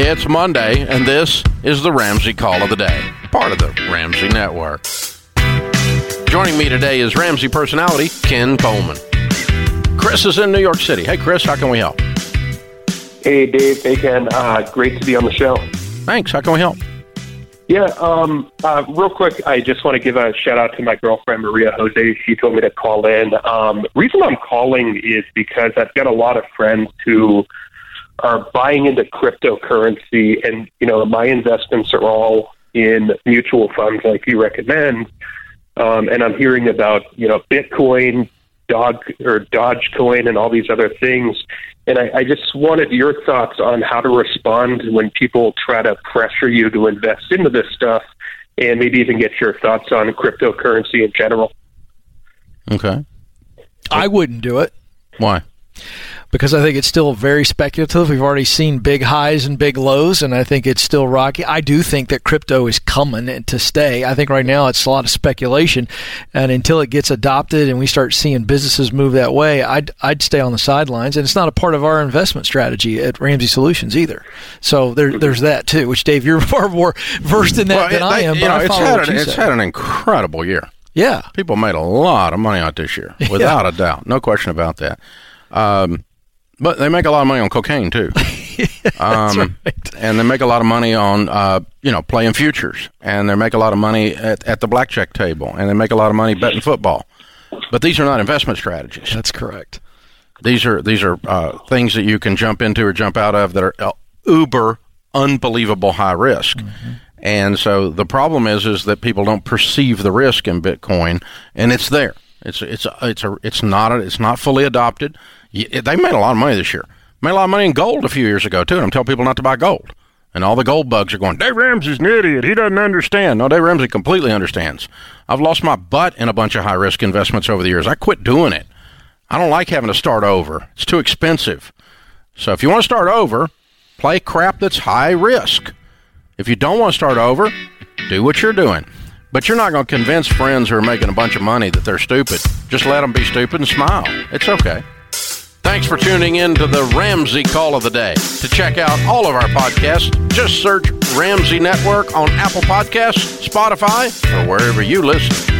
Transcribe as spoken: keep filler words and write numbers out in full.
It's Monday, and this is the Ramsey Call of the Day, part of the Ramsey Network. Joining me today is Ramsey personality Ken Coleman. Chris is in New York City. Hey, Chris, how can we help? Hey, Dave. Hey, Ken. Uh, great to be on the show. Thanks. How can we help? Yeah, um, uh, real quick, I just want to give a shout-out to my girlfriend, Maria Jose. She told me to call in. Um, reason I'm calling is because I've got a lot of friends who are buying into cryptocurrency, and, you know, my investments are all in mutual funds like you recommend, um, and I'm hearing about, you know, Bitcoin, Dog or Dogecoin, and all these other things. And I, I just wanted your thoughts on how to respond when people try to pressure you to invest into this stuff, and maybe even get your thoughts on cryptocurrency in general. Okay. I wouldn't do it. Why? Because I think it's still very speculative. We've already seen big highs and big lows, and I think it's still rocky. I do think that crypto is coming to stay. I think right now it's a lot of speculation, and until it gets adopted and we start seeing businesses move that way, I'd, I'd stay on the sidelines, and it's not a part of our investment strategy at Ramsey Solutions either. So there, there's that too, which, Dave, you're far more versed in that well, than it, I am, but know, I follow what you said. It's had an incredible year. Yeah. People made a lot of money out this year, without yeah. a doubt. No question about that. Um, but they make a lot of money on cocaine too, um, right. and they make a lot of money on uh, you know playing futures, and they make a lot of money at, at the blackjack table, and they make a lot of money betting football. But these are not investment strategies. That's correct. These are these are uh, things that you can jump into or jump out of that are uh, uber unbelievable high risk. Mm-hmm. And so the problem is is that people don't perceive the risk in Bitcoin, and it's there. It's it's it's a it's not a, it's not fully adopted. They made a lot of money this year. Made a lot of money in gold a few years ago, too, and I'm telling people not to buy gold. And all the gold bugs are going, Dave Ramsey's an idiot. He doesn't understand. No, Dave Ramsey completely understands. I've lost my butt in a bunch of high-risk investments over the years. I quit doing it. I don't like having to start over. It's too expensive. So if you want to start over, play crap that's high risk. If you don't want to start over, do what you're doing. But you're not going to convince friends who are making a bunch of money that they're stupid. Just let them be stupid and smile. It's okay. Thanks for tuning in to the Ramsey Call of the Day. To check out all of our podcasts, just search Ramsey Network on Apple Podcasts, Spotify, or wherever you listen.